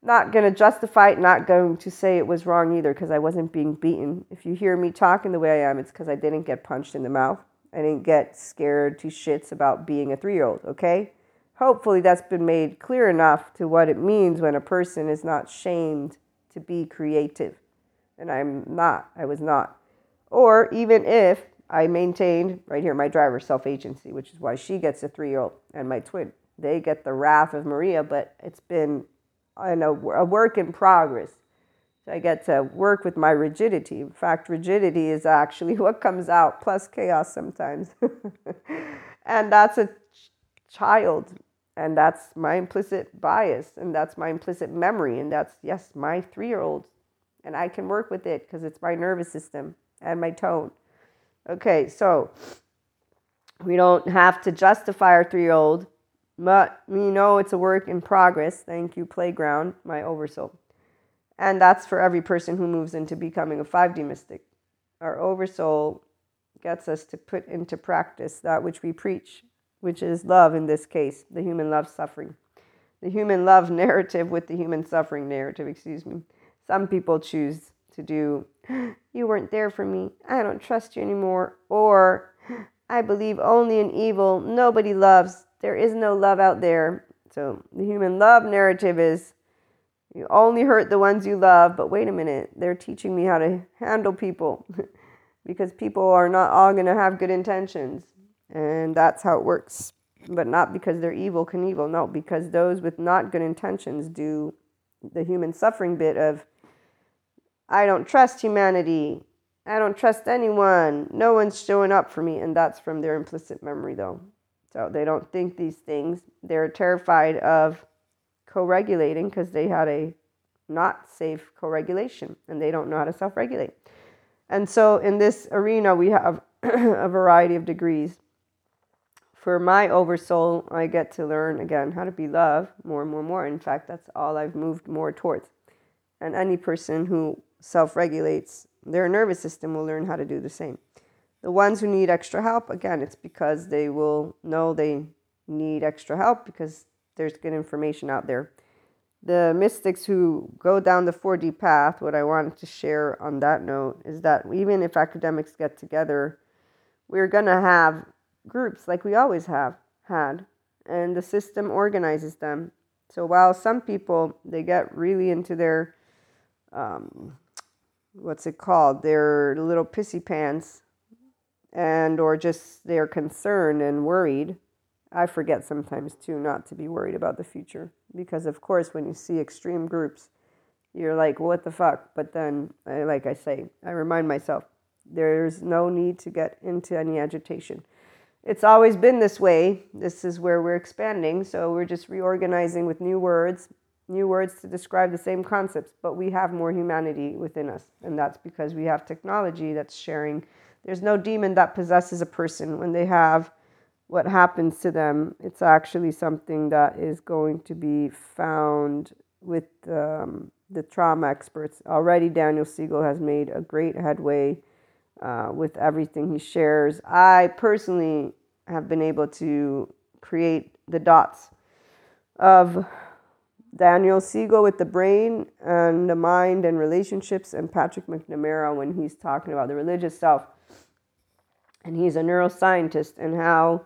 Not going to justify it, not going to say it was wrong either, because I wasn't being beaten. If you hear me talking the way I am, it's because I didn't get punched in the mouth. I didn't get scared to shits about being a three-year-old, okay? Hopefully that's been made clear enough to what it means when a person is not shamed to be creative. And I'm not. I was not. Or even if I maintained, right here, my driver, self-agency, which is why she gets a three-year-old, and my twin. They get the wrath of Maria, but it's been in a, a work in progress. I get to work with my rigidity. In fact, rigidity is actually what comes out, plus chaos sometimes. And that's a ch- child, and that's my implicit bias, and that's my implicit memory, and that's, yes, my three-year-old. And I can work with it because it's my nervous system and my tone. Okay, so we don't have to justify our three-year-old, but we know it's a work in progress. Thank you, Playground, my oversoul. And that's for every person who moves into becoming a five D mystic. Our oversoul gets us to put into practice that which we preach, which is love in this case, the human love suffering. The human love narrative with the human suffering narrative, excuse me. Some people choose to do, you weren't there for me, I don't trust you anymore, or I believe only in evil, nobody loves, there is no love out there. So the human love narrative is, you only hurt the ones you love, but wait a minute, they're teaching me how to handle people because people are not all going to have good intentions, and that's how it works. But not because they're evil can evil, no, because those with not good intentions do the human suffering bit of, I don't trust humanity, I don't trust anyone, no one's showing up for me, and that's from their implicit memory though. So they don't think these things, they're terrified of co-regulating because they had a not safe co-regulation and they don't know how to self-regulate. And so in this arena, we have a variety of degrees. For my oversoul, I get to learn again how to be love more and more and more. In fact, that's all I've moved more towards. And any person who self-regulates their nervous system will learn how to do the same. The ones who need extra help, again, it's because they will know they need extra help because there's good information out there. the mystics who go down the four D path, what I wanted to share on that note is that even if academics get together, we're going to have groups like we always have had, and the system organizes them. So while some people, they get really into their, um, what's it called, their little pissy pants, and or just they're concerned and worried. I forget sometimes, too, not to be worried about the future. Because, of course, when you see extreme groups, you're like, what the fuck? But then, like I say, I remind myself, there's no need to get into any agitation. It's always been this way. This is where we're expanding. So we're just reorganizing with new words, new words to describe the same concepts. But we have more humanity within us. And that's because we have technology that's sharing. There's no demon that possesses a person when they have what happens to them. It's actually something that is going to be found with um, the trauma experts. Already Daniel Siegel has made a great headway uh, with everything he shares. I personally have been able to create the dots of Daniel Siegel with the brain and the mind and relationships, and Patrick McNamara when he's talking about the religious self. And he's a neuroscientist, and how...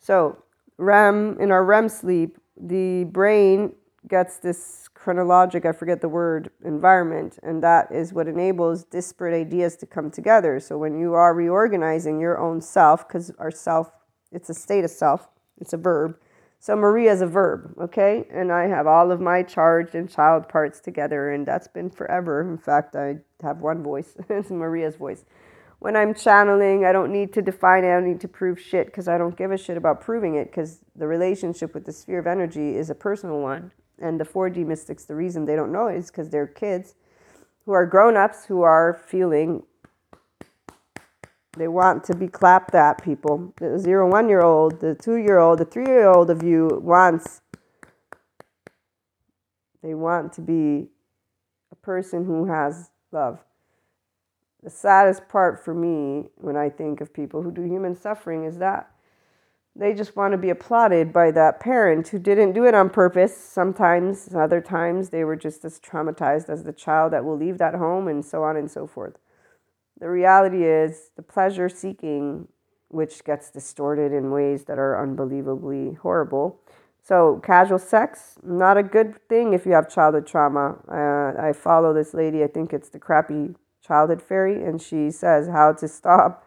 So, R E M, in our R E M sleep, the brain gets this chronologic, I forget the word, environment, and that is what enables disparate ideas to come together. So when you are reorganizing your own self, because our self, it's a state of self, it's a verb. So Maria is a verb, okay? And I have all of my charged and child parts together, and that's been forever. In fact, I have one voice, it's Maria's voice. When I'm channeling, I don't need to define it, I don't need to prove shit, because I don't give a shit about proving it, because the relationship with the sphere of energy is a personal one. And the four D mystics, the reason they don't know it is because they're kids who are grown-ups who are feeling they want to be clapped at, people. The zero, one-year-old, the two-year-old, the three-year-old of you wants, they want to be a person who has love. The saddest part for me when I think of people who do human suffering is that they just want to be applauded by that parent who didn't do it on purpose. Sometimes, other times, they were just as traumatized as the child that will leave that home, and so on and so forth. The reality is the pleasure seeking, which gets distorted in ways that are unbelievably horrible. So casual sex, not a good thing if you have childhood trauma. Uh, I follow this lady, I think it's the crappy childhood fairy, and she says how to stop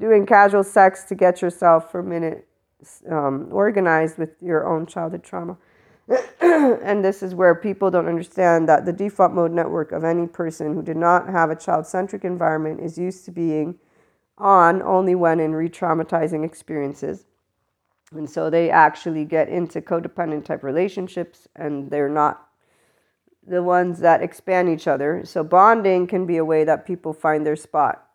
doing casual sex to get yourself for a minute um, organized with your own childhood trauma. And this is where people don't understand that the default mode network of any person who did not have a child-centric environment is used to being on only when in re-traumatizing experiences. And so they actually get into codependent type relationships, and they're not the ones that expand each other. So bonding can be a way that people find their spot.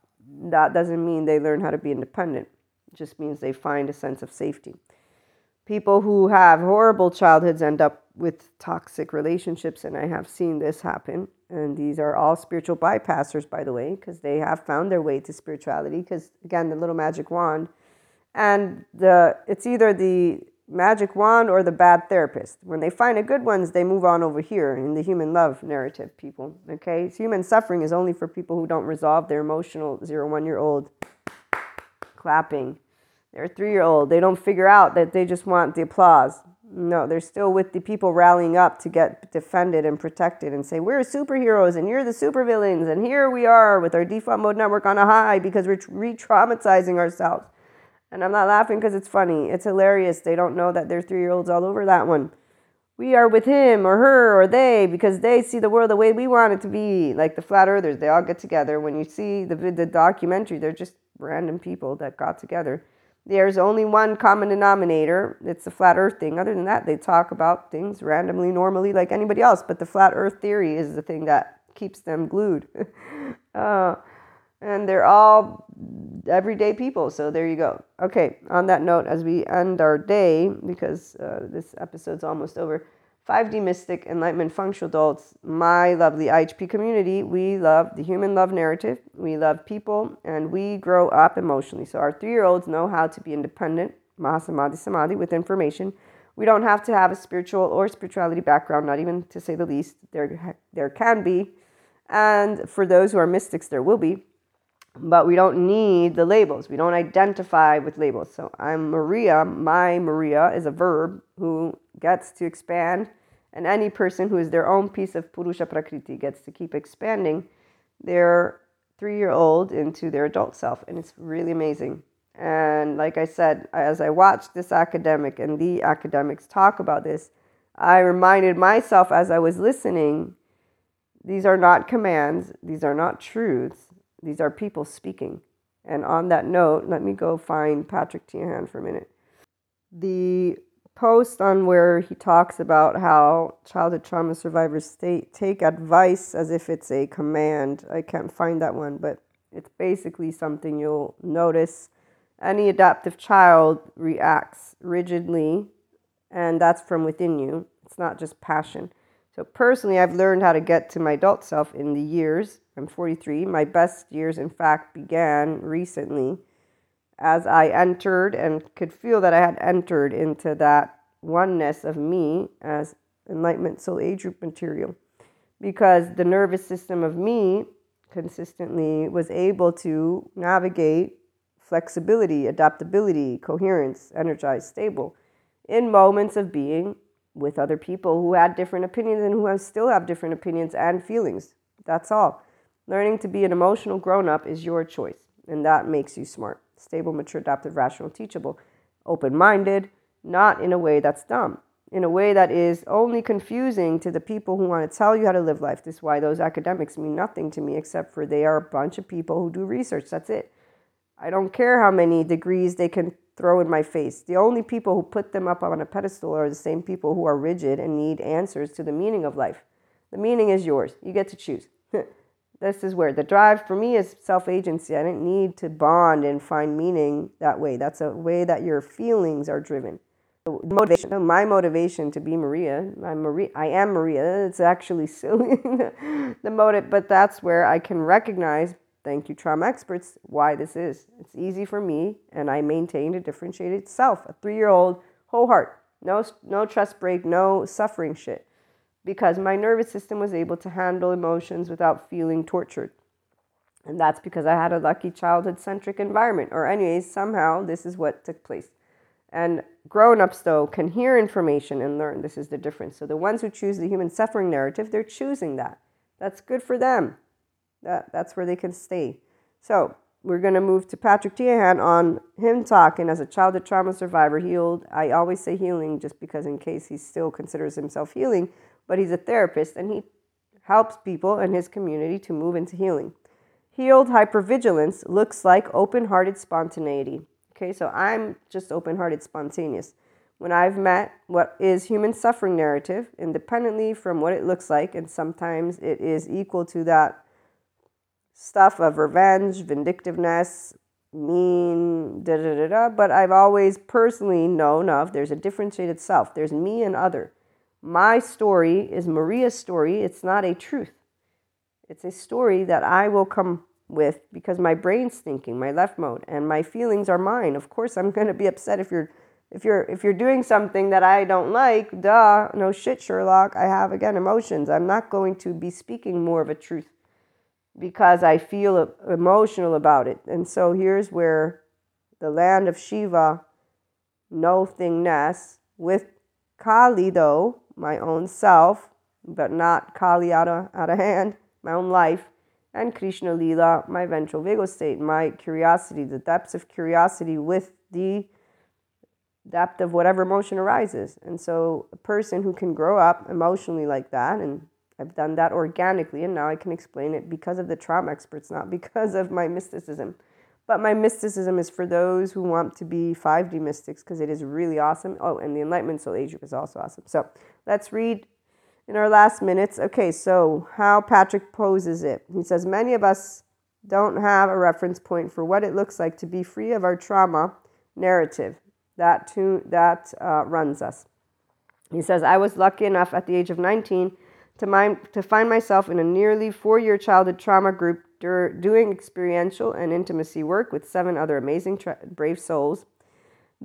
That doesn't mean they learn how to be independent. It just means they find a sense of safety. People who have horrible childhoods end up with toxic relationships, and I have seen this happen. And these are all spiritual bypassers, by the way, because they have found their way to spirituality. Because, again, the little magic wand. And the it's either the magic wand or the bad therapist. When they find a good ones, they move on over here in the human love narrative, people. Okay, so human suffering is only for people who don't resolve their emotional zero, one-year-old clapping. They're three-year-old. They don't figure out that they just want the applause. No, they're still with the people rallying up to get defended and protected and say, we're superheroes and you're the supervillains and here we are with our default mode network on a high because we're re-traumatizing ourselves. And I'm not laughing because it's funny. It's hilarious. They don't know that they're three-year-olds all over that one. We are with him or her or they because they see the world the way we want it to be. Like the flat earthers, they all get together. When you see the, the documentary, they're just random people that got together. There's only one common denominator. It's the flat earth thing. Other than that, they talk about things randomly, normally, like anybody else. But the flat earth theory is the thing that keeps them glued. uh, and they're all everyday people, so there you go. Okay, on that note, as we end our day, because uh, this episode's almost over, five D Mystic Enlightenment Functional Adults, my lovely I H P community, we love the human love narrative, we love people, and we grow up emotionally. So our three-year-olds know how to be independent, Mahasamadhi Samadhi, with information. We don't have to have a spiritual or spirituality background, not even to say the least. There, there can be. And for those who are mystics, there will be. But we don't need the labels. We don't identify with labels. So I'm Maria. My Maria is a verb who gets to expand. And any person who is their own piece of Purusha Prakriti gets to keep expanding their three-year-old into their adult self. And it's really amazing. And like I said, as I watched this academic and the academics talk about this, I reminded myself as I was listening, these are not commands. These are not truths. These are people speaking. And on that note, let me go find Patrick Tiahan for a minute. The post on where he talks about how childhood trauma survivors stay, take advice as if it's a command. I can't find that one, but it's basically something you'll notice. Any adaptive child reacts rigidly, and that's from within you. It's not just passion. So personally, I've learned how to get to my adult self in the years. I'm forty-three. My best years, in fact, began recently as I entered and could feel that I had entered into that oneness of me as enlightenment soul age group material, because the nervous system of me consistently was able to navigate flexibility, adaptability, coherence, energized, stable in moments of being with other people who had different opinions and who still have different opinions and feelings. That's all. Learning to be an emotional grown-up is your choice, and that makes you smart, stable, mature, adaptive, rational, teachable, open-minded, not in a way that's dumb, in a way that is only confusing to the people who want to tell you how to live life. This is why those academics mean nothing to me, except for they are a bunch of people who do research. That's it. I don't care how many degrees they can throw in my face. The only people who put them up on a pedestal are the same people who are rigid and need answers to the meaning of life. The meaning is yours. You get to choose. This is where the drive for me is self-agency. I didn't need to bond and find meaning that way. That's a way that your feelings are driven. So the motivation, so my motivation to be Maria, I'm Maria, I am Maria. It's actually silly. the motive, but that's where I can recognize, thank you, trauma experts, why this is. It's easy for me, and I maintained a differentiated self, a three-year-old, whole heart, no, no trust break, no suffering shit, because my nervous system was able to handle emotions without feeling tortured. And that's because I had a lucky childhood-centric environment, or anyways, somehow this is what took place. And grown-ups, though, can hear information and learn. This is the difference. So the ones who choose the human suffering narrative, they're choosing that. That's good for them. That, that's where they can stay. So we're going to move to Patrick Tiahan on him talking as a childhood trauma survivor healed. I always say healing just because in case he still considers himself healing, but he's a therapist and he helps people in his community to move into healing. Healed hypervigilance looks like open-hearted spontaneity. Okay, so I'm just open-hearted spontaneous. When I've met what is human suffering narrative independently from what it looks like, and sometimes it is equal to that stuff of revenge, vindictiveness, mean, da da da da. But I've always personally known of there's a differentiated self. There's me and other. My story is Maria's story. It's not a truth. It's a story that I will come with because my brain's thinking, my left mode, and my feelings are mine. Of course, I'm gonna be upset if you're, if you're, if you're doing something that I don't like. Duh, no shit, Sherlock. I have again emotions. I'm not going to be speaking more of a truth, because I feel emotional about it. And so here's where the land of Shiva, no-thingness, with Kali though, my own self, but not Kali out of, out of hand, my own life, and Krishna Leela, my ventral vagal state, my curiosity, the depths of curiosity with the depth of whatever emotion arises. And so a person who can grow up emotionally like that, and I've done that organically, and now I can explain it because of the trauma experts, not because of my mysticism. But my mysticism is for those who want to be five D mystics, because it is really awesome. Oh, and the Enlightenment Soul Age Group is also awesome. So let's read in our last minutes. Okay, so how Patrick poses it. He says, many of us don't have a reference point for what it looks like to be free of our trauma narrative that, to, that uh, runs us. He says, I was lucky enough at the age of nineteen To, my, to find myself in a nearly four-year childhood trauma group dur- doing experiential and intimacy work with seven other amazing tra- brave souls.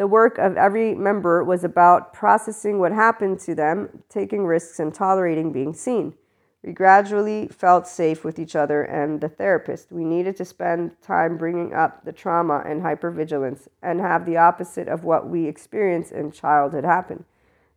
The work of every member was about processing what happened to them, taking risks, and tolerating being seen. We gradually felt safe with each other and the therapist. We needed to spend time bringing up the trauma and hypervigilance and have the opposite of what we experienced in childhood happen.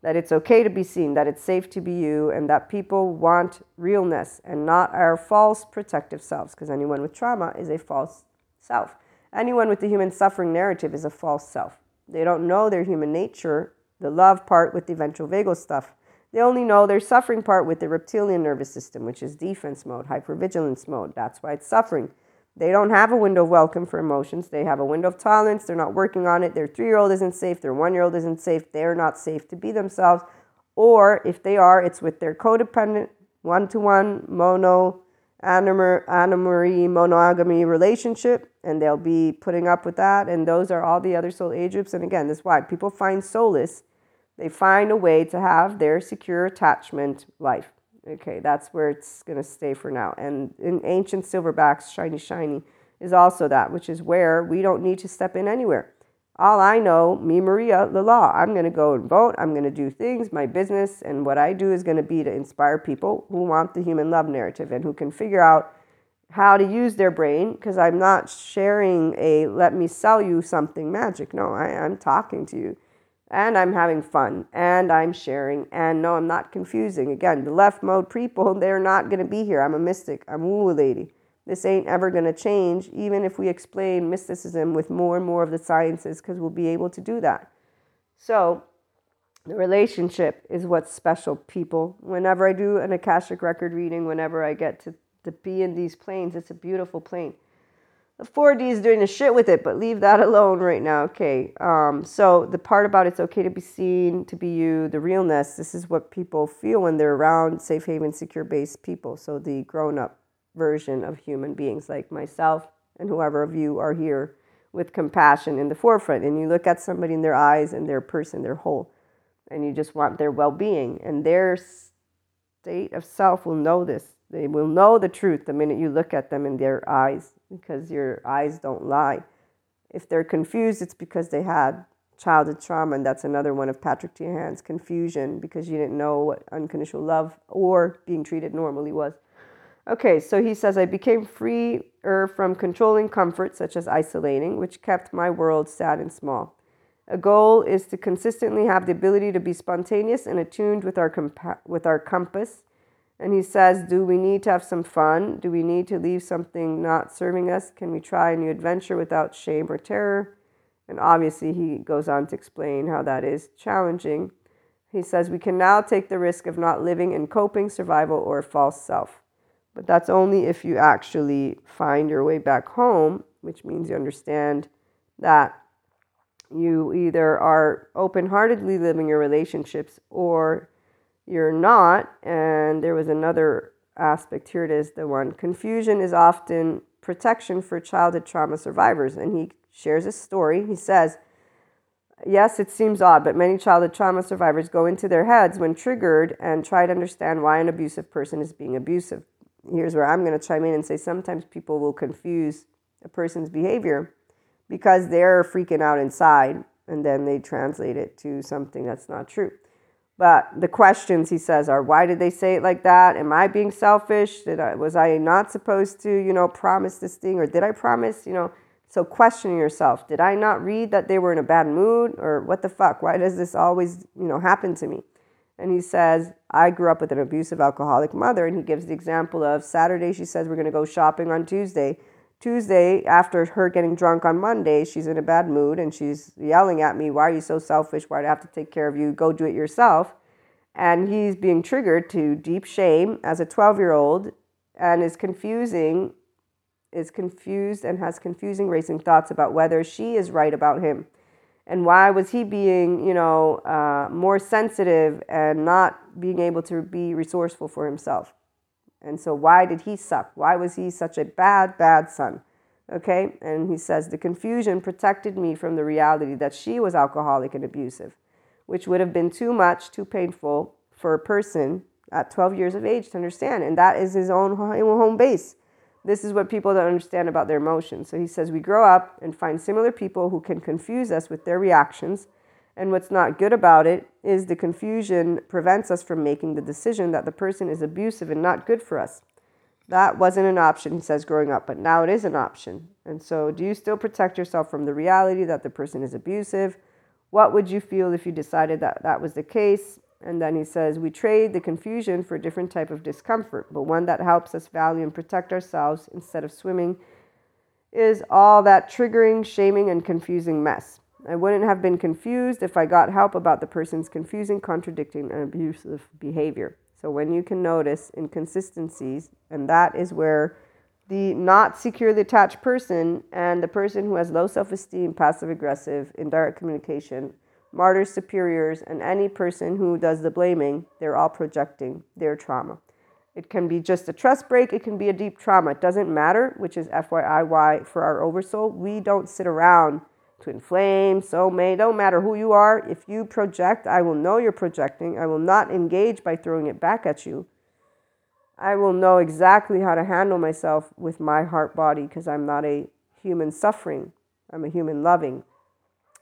That it's okay to be seen, that it's safe to be you, and that people want realness and not our false protective selves, because anyone with trauma is a false self. Anyone with the human suffering narrative is a false self. They don't know their human nature, the love part with the ventral vagal stuff. They only know their suffering part with the reptilian nervous system, which is defense mode, hypervigilance mode. That's why it's suffering. They don't have a window of welcome for emotions. They have a window of tolerance. They're not working on it. Their three-year-old isn't safe. Their one-year-old isn't safe. They're not safe to be themselves. Or if they are, it's with their codependent, one-to-one, mono, amory, monogamy relationship, and they'll be putting up with that. And those are all the other soul age groups. And again, this is why people find solace. They find a way to have their secure attachment life. Okay, that's where it's going to stay for now. And in ancient silverbacks, shiny, shiny, is also that, which is where we don't need to step in anywhere. All I know, me, Maria, the law, I'm going to go and vote. I'm going to do things, my business, and what I do is going to be to inspire people who want the human love narrative and who can figure out how to use their brain, because I'm not sharing a let me sell you something magic. No, I, I'm talking to you. And I'm having fun, and I'm sharing, and no, I'm not confusing. Again, the left mode people, they're not going to be here. I'm a mystic. I'm woo lady. This ain't ever going to change, even if we explain mysticism with more and more of the sciences, because we'll be able to do that. So the relationship is what's special, people. Whenever I do an Akashic record reading, whenever I get to, to be in these planes, it's a beautiful plane. The four D is doing the shit with it, but leave that alone right now, okay? Um, so the part about it's okay to be seen, to be you, the realness, this is what people feel when they're around safe haven, secure-based people. So the grown-up version of human beings like myself and whoever of you are here with compassion in the forefront. And you look at somebody in their eyes and their person, their whole, and you just want their well-being. And their state of self will know this. They will know the truth the minute you look at them in their eyes, because your eyes don't lie. If they're confused, it's because they had childhood trauma, and that's another one of Patrick Tiahan's confusion, because you didn't know what unconditional love or being treated normally was. Okay, so he says, I became freer from controlling comfort, such as isolating, which kept my world sad and small. A goal is to consistently have the ability to be spontaneous and attuned with our compa- with our compass. And he says, do we need to have some fun? Do we need to leave something not serving us? Can we try a new adventure without shame or terror? And obviously he goes on to explain how that is challenging. He says, we can now take the risk of not living in coping, survival, or false self. But that's only if you actually find your way back home, which means you understand that you either are open-heartedly living your relationships or you're not. And there was another aspect. Here it is, the one. Confusion is often protection for childhood trauma survivors. And he shares a story. He says, yes, it seems odd, but many childhood trauma survivors go into their heads when triggered and try to understand why an abusive person is being abusive. Here's where I'm going to chime in and say sometimes people will confuse a person's behavior because they're freaking out inside, and then they translate it to something that's not true. But the questions, he says, are, why did they say it like that? Am I being selfish? Did I, was I not supposed to, you know, promise this thing? Or did I promise, you know? So questioning yourself. Did I not read that they were in a bad mood? Or what the fuck? Why does this always, you know, happen to me? And he says, I grew up with an abusive alcoholic mother. And he gives the example of Saturday, she says, we're going to go shopping on Tuesday. Tuesday, after her getting drunk on Monday, she's in a bad mood and she's yelling at me, why are you so selfish? Why do I have to take care of you? Go do it yourself. And he's being triggered to deep shame as a twelve-year-old and is confusing, is confused and has confusing racing thoughts about whether she is right about him. And why was he being, you know, uh, more sensitive and not being able to be resourceful for himself? And so why did he suck? Why was he such a bad, bad son? Okay, and he says, the confusion protected me from the reality that she was alcoholic and abusive, which would have been too much, too painful for a person at twelve years of age to understand. And that is his own home base. This is what people don't understand about their emotions. So he says, we grow up and find similar people who can confuse us with their reactions. And what's not good about it is the confusion prevents us from making the decision that the person is abusive and not good for us. That wasn't an option, he says, growing up, but now it is an option. And so do you still protect yourself from the reality that the person is abusive? What would you feel if you decided that that was the case? And then he says, we trade the confusion for a different type of discomfort, but one that helps us value and protect ourselves instead of swimming is all that triggering, shaming, and confusing mess. I wouldn't have been confused if I got help about the person's confusing, contradicting, and abusive behavior. So when you can notice inconsistencies, and that is where the not securely attached person and the person who has low self-esteem, passive-aggressive, indirect communication, martyrs, superiors, and any person who does the blaming, they're all projecting their trauma. It can be just a trust break. It can be a deep trauma. It doesn't matter, which is F Y I why for our oversoul. We don't sit around to inflame, soulmate, don't matter who you are. If you project, I will know you're projecting. I will not engage by throwing it back at you. I will know exactly how to handle myself with my heart body because I'm not a human suffering. I'm a human loving.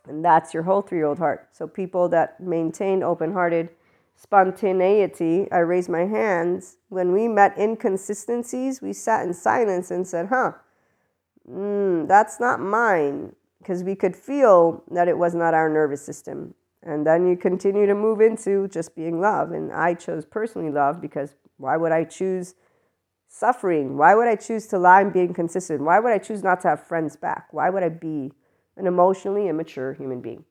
And that's your whole three-year-old heart. So people that maintain open-hearted spontaneity, I raise my hands. When we met inconsistencies, we sat in silence and said, huh, mm, that's not mine. Because we could feel that it was not our nervous system. And then you continue to move into just being love. And I chose personally love because why would I choose suffering? Why would I choose to lie and be inconsistent? Why would I choose not to have friends back? Why would I be an emotionally immature human being?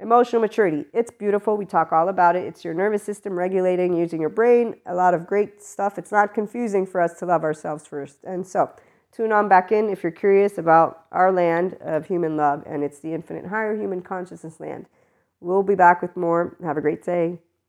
Emotional maturity. It's beautiful. We talk all about it. It's your nervous system regulating, using your brain. A lot of great stuff. It's not confusing for us to love ourselves first. And so tune on back in if you're curious about our land of human love, and it's the infinite higher human consciousness land. We'll be back with more. Have a great day.